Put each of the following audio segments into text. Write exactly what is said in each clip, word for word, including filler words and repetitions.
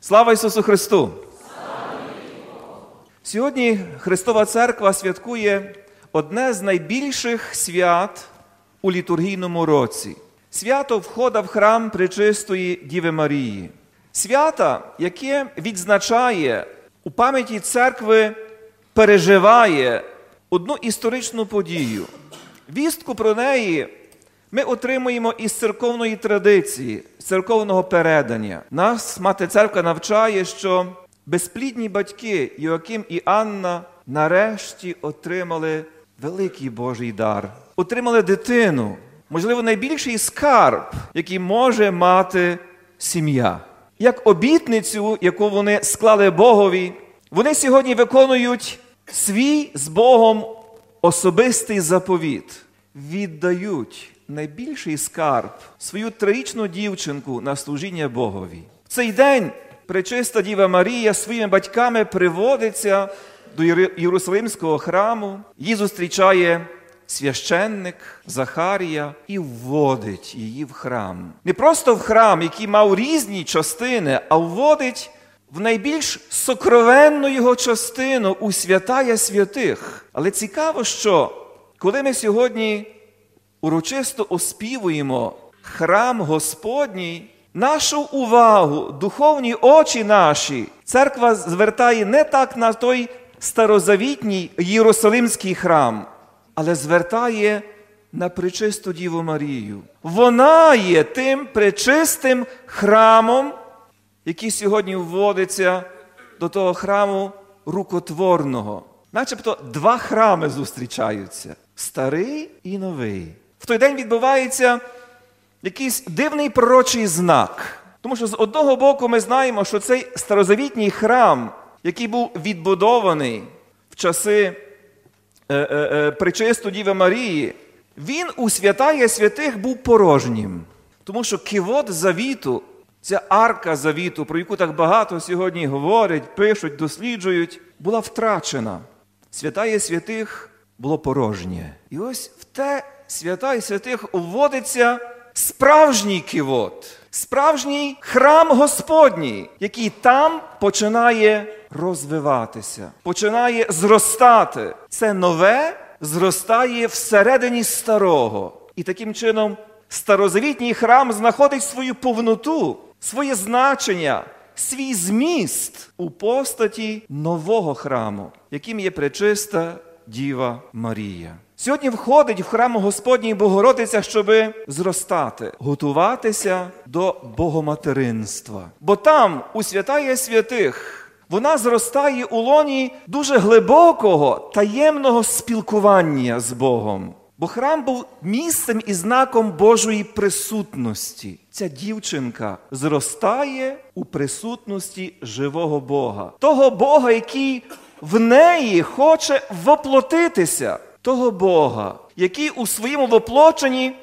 Слава Ісусу Христу! Сьогодні Христова Церква святкує одне з найбільших свят у літургійному році. Свято входа в храм Пречистої Діви Марії. Свято, яке відзначає у пам'яті церкви, переживає одну історичну подію. Вістку про неї ми отримуємо із церковної традиції, з церковного передання. Нас Мати Церква навчає, що безплідні батьки Йоаким і Анна нарешті отримали великий Божий дар. Отримали дитину, можливо, найбільший скарб, який може мати сім'я. Як обітницю, яку вони склали Богові, вони сьогодні виконують свій з Богом особистий заповіт. Віддають найбільший скарб, свою трирічну дівчинку на служіння Богові. В цей день Пречиста Діва Марія своїми батьками приводиться до Єрусалимського храму. Її зустрічає священник Захарія і вводить її в храм. Не просто в храм, який мав різні частини, а вводить в найбільш сокровенну його частину у святая святих. Але цікаво, що коли ми сьогодні урочисто оспівуємо храм Господній, нашу увагу, духовні очі наші, церква звертає не так на той старозавітній Єрусалимський храм, але звертає на Пречисту Діву Марію. Вона є тим пречистим храмом, який сьогодні вводиться до того храму рукотворного. Начебто два храми зустрічаються – старий і новий. В той день відбувається якийсь дивний пророчий знак. Тому що з одного боку ми знаємо, що цей старозавітній храм, який був відбудований в часи е, е, Пречистої Діви Марії, він у святая святих був порожнім. Тому що кивот завіту, ця арка завіту, про яку так багато сьогодні говорять, пишуть, досліджують, була втрачена. Святая святих було порожнє. І ось в те святая святих вводиться справжній кивот, справжній храм Господній, який там починає розвиватися, починає зростати. Це нове зростає всередині старого. І таким чином старозавітній храм знаходить свою повноту, своє значення, свій зміст у постаті нового храму, яким є Пречиста Діва Марія. Сьогодні входить в храм Господній Богородиця, щоб зростати, готуватися до богоматеринства. Бо там, у святая святих, вона зростає у лоні дуже глибокого, таємного спілкування з Богом. Бо храм був місцем і знаком Божої присутності. Ця дівчинка зростає у присутності живого Бога. Того Бога, який в неї хоче воплотитися того Бога, який у своєму воплоченні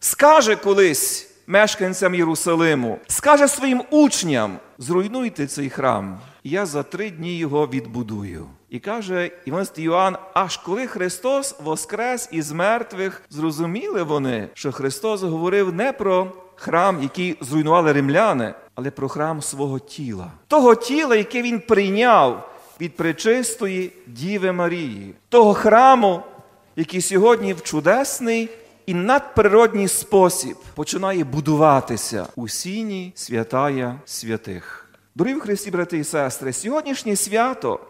скаже колись мешканцям Єрусалиму, скаже своїм учням: зруйнуйте цей храм, я за три дні його відбудую. І каже Іванець Йоанн, аж коли Христос воскрес із мертвих, зрозуміли вони, що Христос говорив не про храм, який зруйнували римляни, але про храм свого тіла. Того тіла, яке він прийняв від Пречистої Діви Марії. Того храму, який сьогодні в чудесний і надприродній спосіб починає будуватися у сіні святая святих. Дорогі в Христі, брати і сестри, сьогоднішнє свято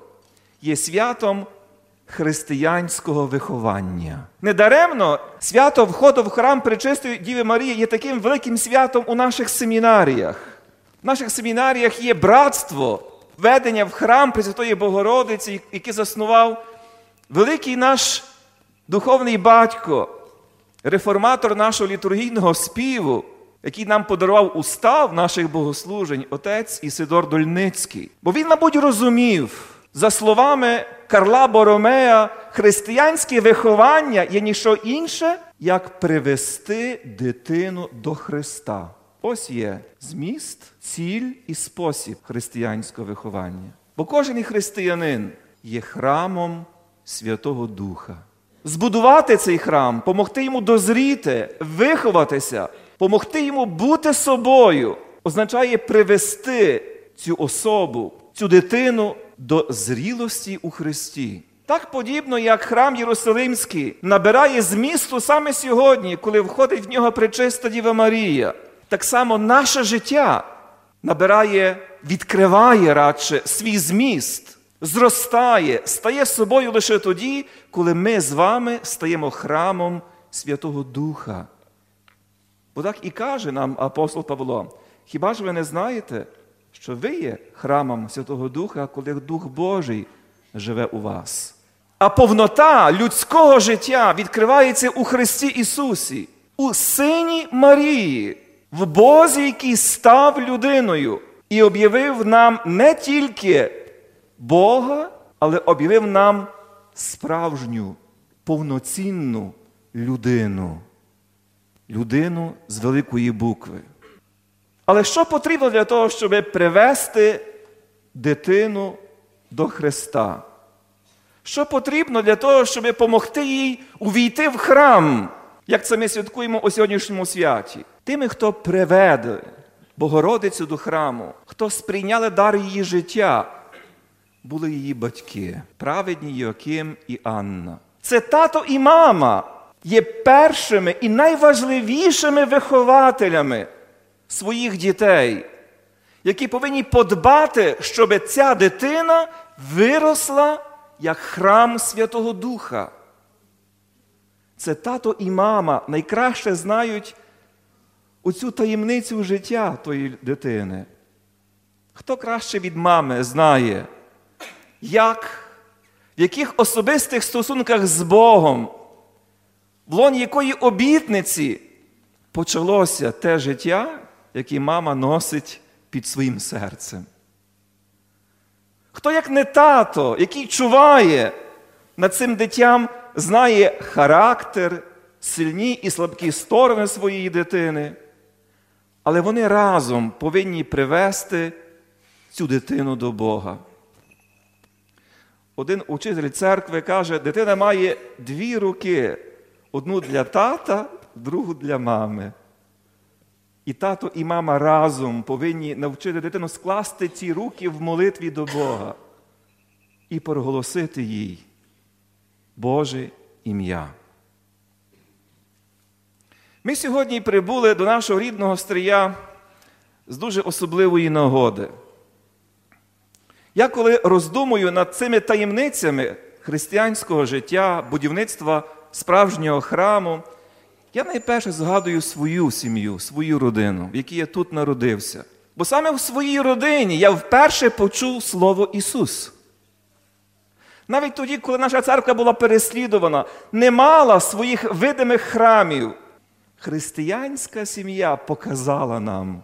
є святом християнського виховання. Недаремно свято входу в храм Пречистої Діви Марії є таким великим святом у наших семінаріях. В наших семінаріях є братство ведення в храм Пресвятої Богородиці, яке заснував великий наш духовний батько, реформатор нашого літургійного співу, який нам подарував устав наших богослужень, отець Ісидор Дольницький. Бо він, мабуть, розумів, за словами Карла Боромея, християнське виховання є ніщо інше, як привести дитину до Христа. Ось є зміст, ціль і спосіб християнського виховання. Бо кожен християнин є храмом Святого Духа. Збудувати цей храм, помогти йому дозріти, виховатися, помогти йому бути собою, означає привести цю особу, цю дитину до зрілості у Христі. Так подібно, як храм Єрусалимський набирає змісту саме сьогодні, коли входить в нього Пречиста Діва Марія. Так само наше життя набирає, відкриває радше свій зміст, зростає, стає собою лише тоді, коли ми з вами стаємо храмом Святого Духа. Бо так і каже нам апостол Павло: хіба ж ви не знаєте, що ви є храмом Святого Духа, коли Дух Божий живе у вас? А повнота людського життя відкривається у Христі Ісусі, у Сині Марії, в Бозі, який став людиною і об'явив нам не тільки Бога, але об'явив нам справжню, повноцінну людину. Людину з великої букви. Але що потрібно для того, щоб привести дитину до Христа? Що потрібно для того, щоб допомогти їй увійти в храм, як це ми святкуємо у сьогоднішньому святі? Тими, хто приведе Богородицю до храму, хто сприйняли дар її життя, були її батьки, праведні Йоаким і Анна. Це тато і мама є першими і найважливішими вихователями своїх дітей, які повинні подбати, щоб ця дитина виросла як храм Святого Духа. Це тато і мама найкраще знають оцю таємницю життя тої дитини. Хто краще від мами знає, як, в яких особистих стосунках з Богом, в лоні якої обітниці почалося те життя, яке мама носить під своїм серцем. Хто, як не тато, який чуває над цим дитям, знає характер, сильні і слабкі сторони своєї дитини, але вони разом повинні привести цю дитину до Бога. Один учитель церкви каже, дитина має дві руки, одну для тата, другу для мами. І тато, і мама разом повинні навчити дитину скласти ці руки в молитві до Бога і проголосити їй Боже ім'я. Ми сьогодні прибули до нашого рідного Стрия з дуже особливої нагоди. Я коли роздумую над цими таємницями християнського життя, будівництва справжнього храму, я найперше згадую свою сім'ю, свою родину, в якій я тут народився. Бо саме в своїй родині я вперше почув слово Ісус. Навіть тоді, коли наша церква була переслідувана, не мала своїх видимих храмів, християнська сім'я показала нам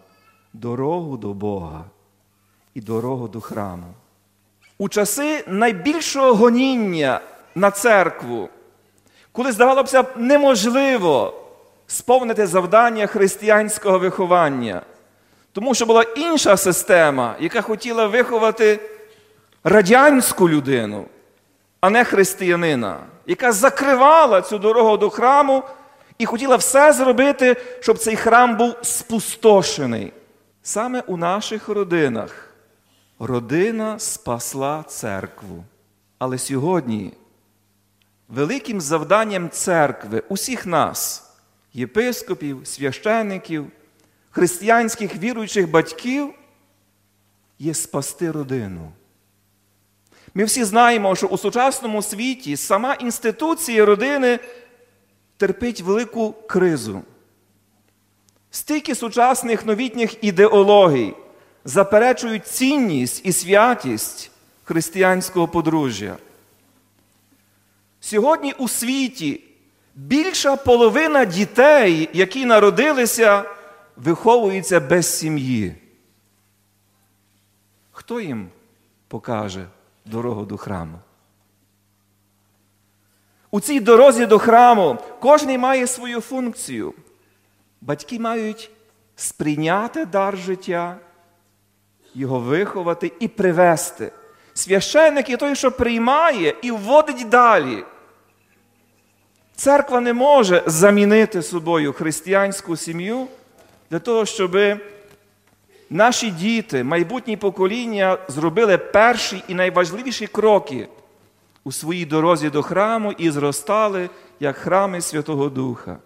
дорогу до Бога і дорогу до храму. у часи найбільшого гоніння на церкву, коли, здавалося б, неможливо сповнити завдання християнського виховання, тому що була інша система, яка хотіла виховати радянську людину, а не християнина, яка закривала цю дорогу до храму і хотіла все зробити, щоб цей храм був спустошений. Саме у наших родинах родина спасла церкву. Але сьогодні великим завданням церкви, усіх нас, єпископів, священиків, християнських віруючих батьків, є спасти родину. Ми всі знаємо, що у сучасному світі сама інституція родини терпить велику кризу. Стільки сучасних новітніх ідеологій заперечують цінність і святість християнського подружжя. Сьогодні у світі більша половина дітей, які народилися, виховуються без сім'ї. Хто їм покаже дорогу до храму? У цій дорозі до храму кожен має свою функцію. Батьки мають сприйняти дар життя, його виховати і привести. Священник є той, що приймає і вводить далі. Церква не може замінити собою християнську сім'ю для того, щоб наші діти, майбутні покоління зробили перші і найважливіші кроки у своїй дорозі до храму і зростали, як храми Святого Духа.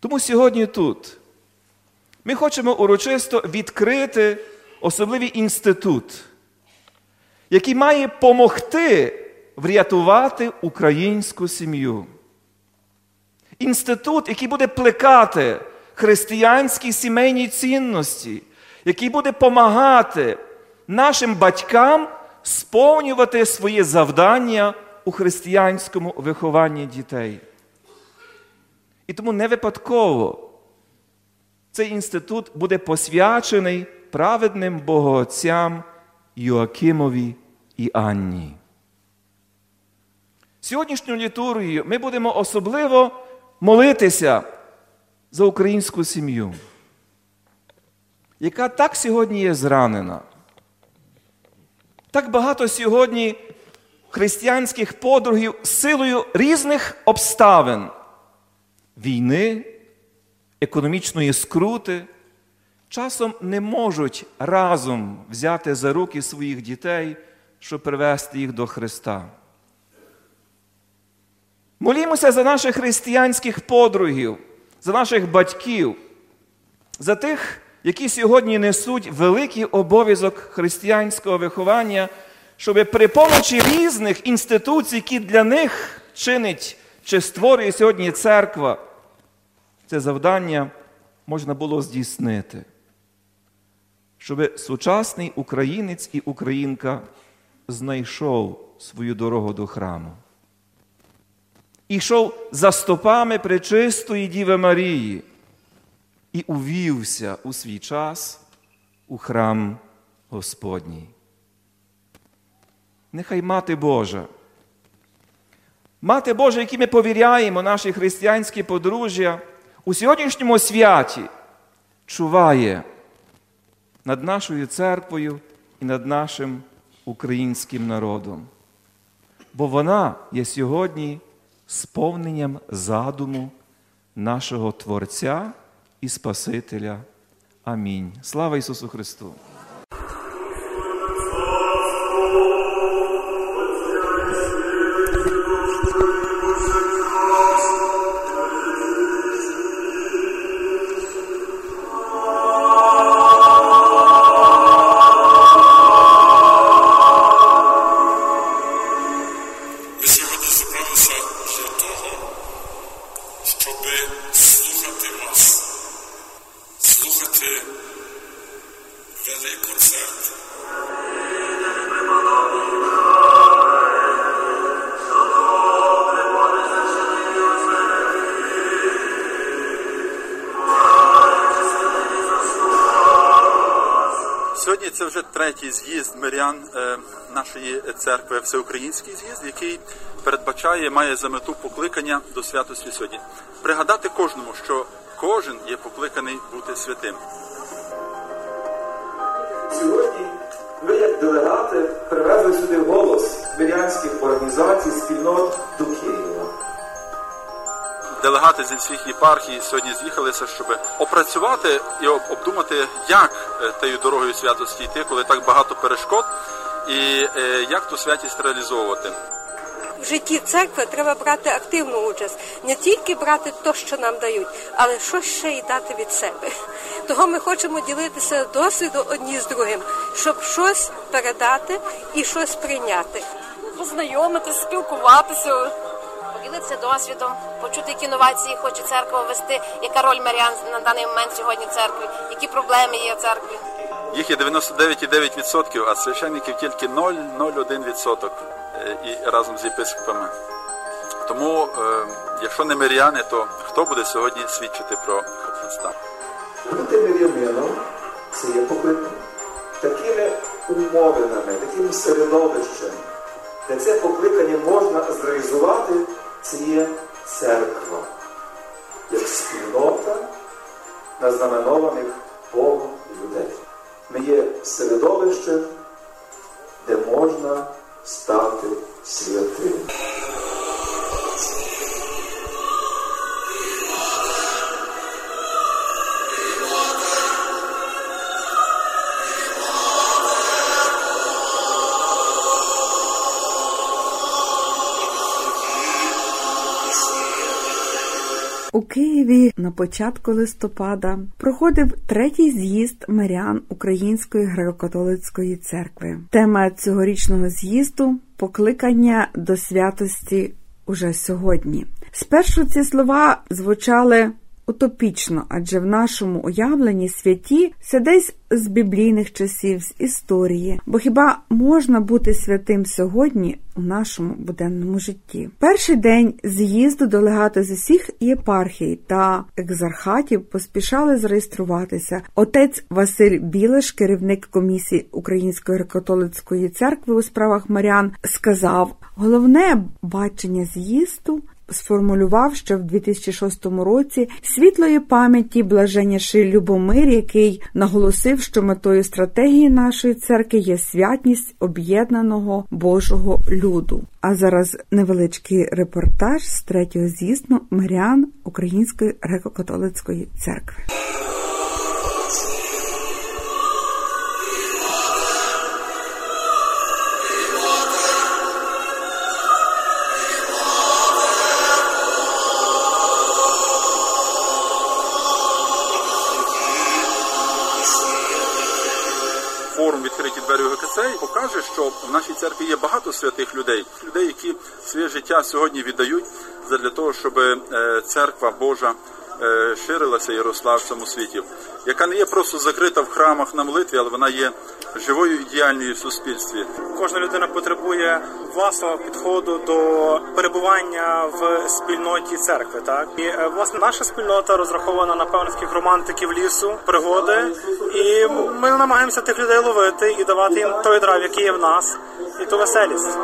Тому сьогодні тут ми хочемо урочисто відкрити особливий інститут, який має помогти врятувати українську сім'ю. Інститут, який буде плекати християнські сімейні цінності, який буде помагати нашим батькам сповнювати своє завдання у християнському вихованні дітей. І тому не випадково цей інститут буде посвячений праведним богоотцям Йоакимові і Анні. Сьогоднішню літургію ми будемо особливо молитися за українську сім'ю, яка так сьогодні є зранена. Так багато сьогодні християнських подругів силою різних обставин – війни, економічної скрути – часом не можуть разом взяти за руки своїх дітей, щоб привести їх до Христа. Молімося за наших християнських подругів, за наших батьків, за тих, які сьогодні несуть великий обов'язок християнського виховання, щоб при помочі різних інституцій, які для них чинить чи створює сьогодні церква, це завдання можна було здійснити. Щоб сучасний українець і українка знайшов свою дорогу до храму. І йшов за стопами Пречистої Діви Марії і увівся у свій час у храм Господній. Нехай Мати Божа, Мати Божа, якій ми повіряємо, наші християнські подружжя, у сьогоднішньому святі чуває над нашою церквою і над нашим українським народом. Бо вона є сьогодні сповненням задуму нашого Творця і Спасителя. Амінь. Слава Ісусу Христу! Сьогодні це вже третій з'їзд мирян нашої церкви Всеукраїнський з'їзд, який передбачає, має за мету покликання до святості сьогодні. Пригадати кожному, що кожен є покликаний бути святим. Сьогодні ви, як делегати, привезли сюди голос мирянських організацій, спільнот до Києва. Делегати зі всіх єпархій сьогодні з'їхалися, щоб опрацювати і обдумати, як тією дорогою святості йти, коли так багато перешкод, і як ту святість реалізовувати. В житті церкви треба брати активну участь. Не тільки брати те, що нам дають, але щось ще й дати від себе. Того ми хочемо ділитися досвідом одні з другим, щоб щось передати і щось прийняти. Познайомитися, спілкуватися. Поділитися досвідом, почути, які інновації хоче церква ввести, яка роль мирян на даний момент сьогодні церкви, які проблеми є в церкві. Їх є дев'яносто дев'ять цілих дев'ять десятих відсотка, а священників тільки нуль цілих нуль одна відсотка і разом з єпископами. Тому, якщо не миряни, то хто буде сьогодні свідчити про Христа? Бути мирянином – це є покликання. Такими умовинами, таким середовищем, де це покликання можна зреалізувати, це є церква, як спільнота на знаменованих Богом людей. Ми є середовищем, де можна стати святим. У Києві на початку листопада проходив третій з'їзд мирян Української греко-католицької церкви. Тема цьогорічного з'їзду – покликання до святості уже сьогодні. Спершу ці слова звучали утопічно, адже в нашому уявленні святі це десь з біблійних часів, з історії. Бо хіба можна бути святим сьогодні у нашому буденному житті? Перший день з'їзду делегати з усіх єпархій та екзархатів поспішали зареєструватися. Отець Василь Білиш, керівник комісії Української греко-католицької церкви у справах мирян, сказав: головне бачення з'їзду сформулював ще в дві тисячі шостому році світлої пам'яті блаженніший Любомир, який наголосив, що метою стратегії нашої церкви є святність об'єднаного Божого люду. А зараз невеличкий репортаж з третього з'їзду мирян Української греко-католицької церкви. Покаже, що в нашій церкві є багато святих людей, людей, які своє життя сьогодні віддають для того, щоб церква Божа ширилася і росла в цьому світі, яка не є просто закрита в храмах на молитві, але вона є живою і діяльною в суспільстві. Кожна людина потребує власного підходу до перебування в спільноті церкви. Так? І, власне, наша спільнота розрахована на певних романтиків лісу, пригоди, і ми намагаємося тих людей ловити і давати їм той драйв, який є в нас, і ту веселість.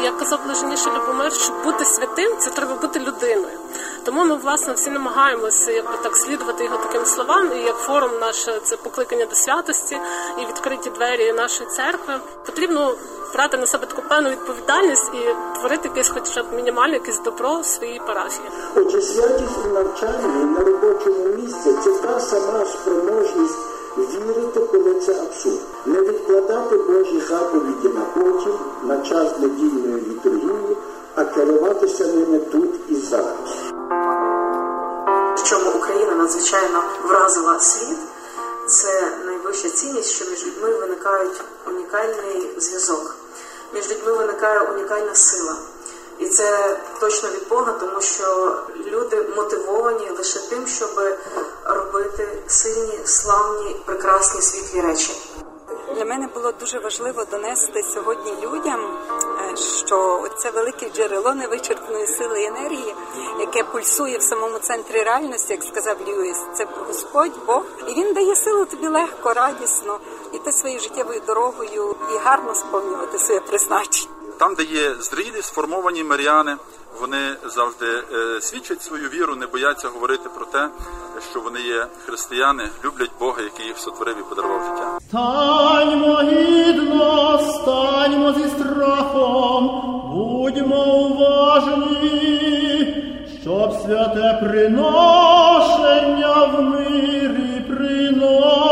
І як казав блаженніший Любомир, щоб бути святим, це треба бути людиною. Тому ми, власне, всі намагаємося якби так слідувати його таким словам, і як форум наше це покликання до святості і відкриті двері нашої церкви. Потрібно брати на себе таку певну відповідальність і творити якесь хоча б мінімальне якесь добро в своїй парафії. Отже, святість у навчанні на робочому місці – це та сама спроможність вірити, коли це абсурд. Не відкладати Божі заповіді на потім, на час недільної літургії, а керуватися ними тут і зараз. В чому Україна надзвичайно вразила світ, це найвища цінність, що між людьми виникає унікальний зв'язок, між людьми виникає унікальна сила. І це точно від Бога, тому що люди мотивовані лише тим, щоб робити сильні, славні, прекрасні, світлі речі. Для мене було дуже важливо донести сьогодні людям, що це велике джерело невичерпної сили і енергії, яке пульсує в самому центрі реальності, як сказав Льюіс. Це Господь, Бог. І Він дає силу тобі легко, радісно іти своєю життєвою дорогою і гарно сповнювати своє призначення. Там, де є зрілі, сформовані миряни, вони завжди свідчать свою віру, не бояться говорити про те, що вони є християни, люблять Бога, який їх сотворив і подарував життя. Станьмо гідно, станьмо зі страхом, будьмо уважні, щоб святе приношення в мирі приносити.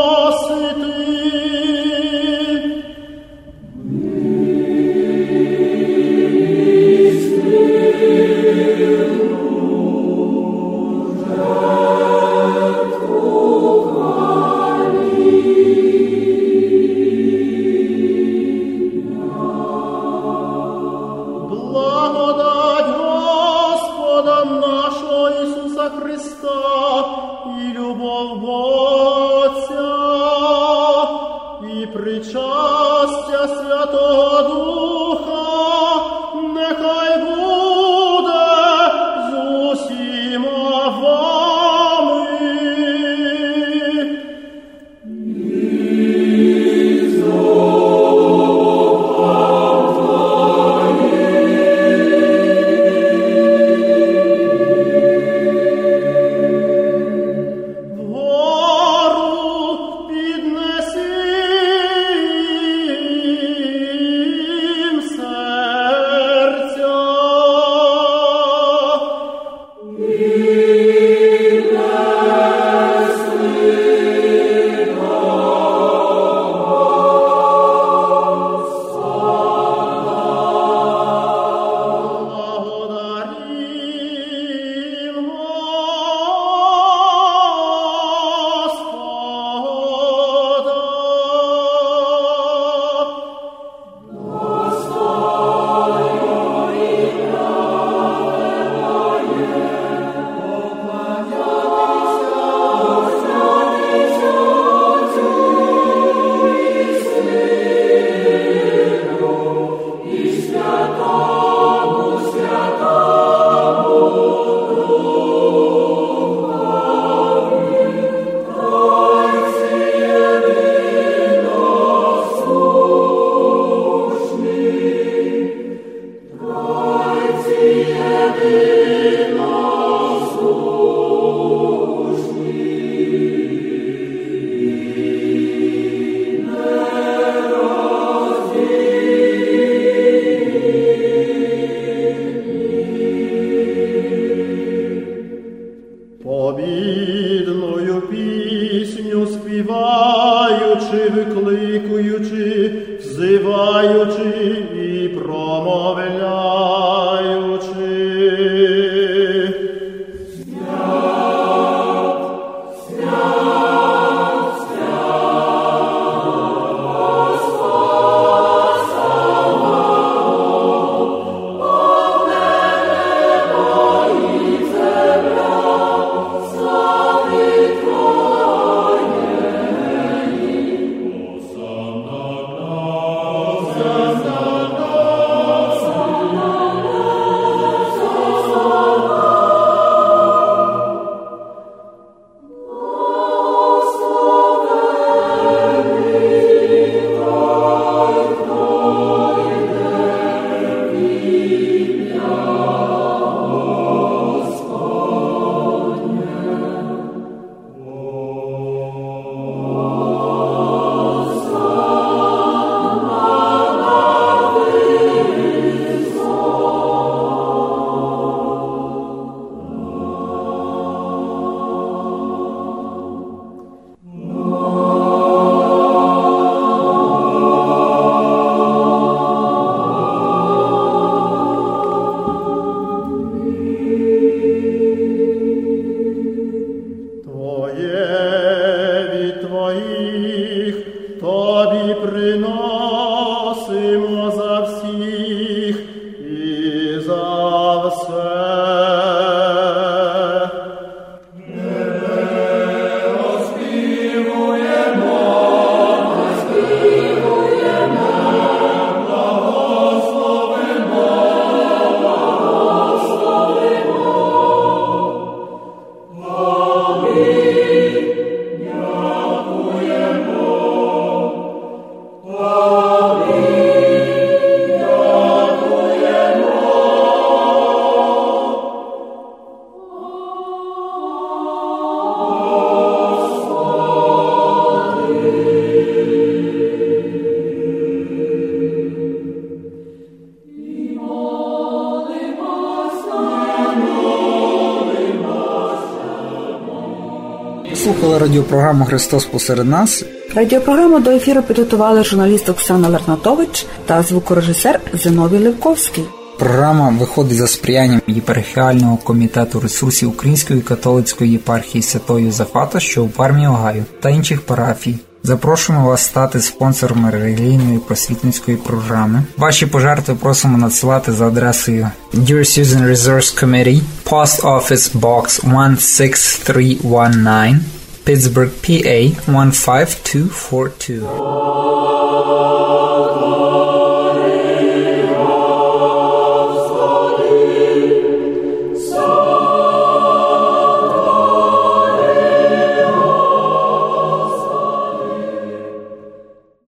слухали радіопрограму «Христос посеред нас». Радіопрограму до ефіру підготували журналіст Оксана Ларнатович та звукорежисер Зиновій Левковський. Програма виходить за сприянням єпархіального комітету ресурсів Української католицької єпархії Святого Йосафата, що у Пармі, Огайо, та інших парафій. Запрошуємо вас стати спонсором релігійної просвітницької програми. Ваші пожертви просимо надсилати за адресою Diocesan Resource Committee, Post Office Box one six three one nine, Pittsburgh, P A one five two four two.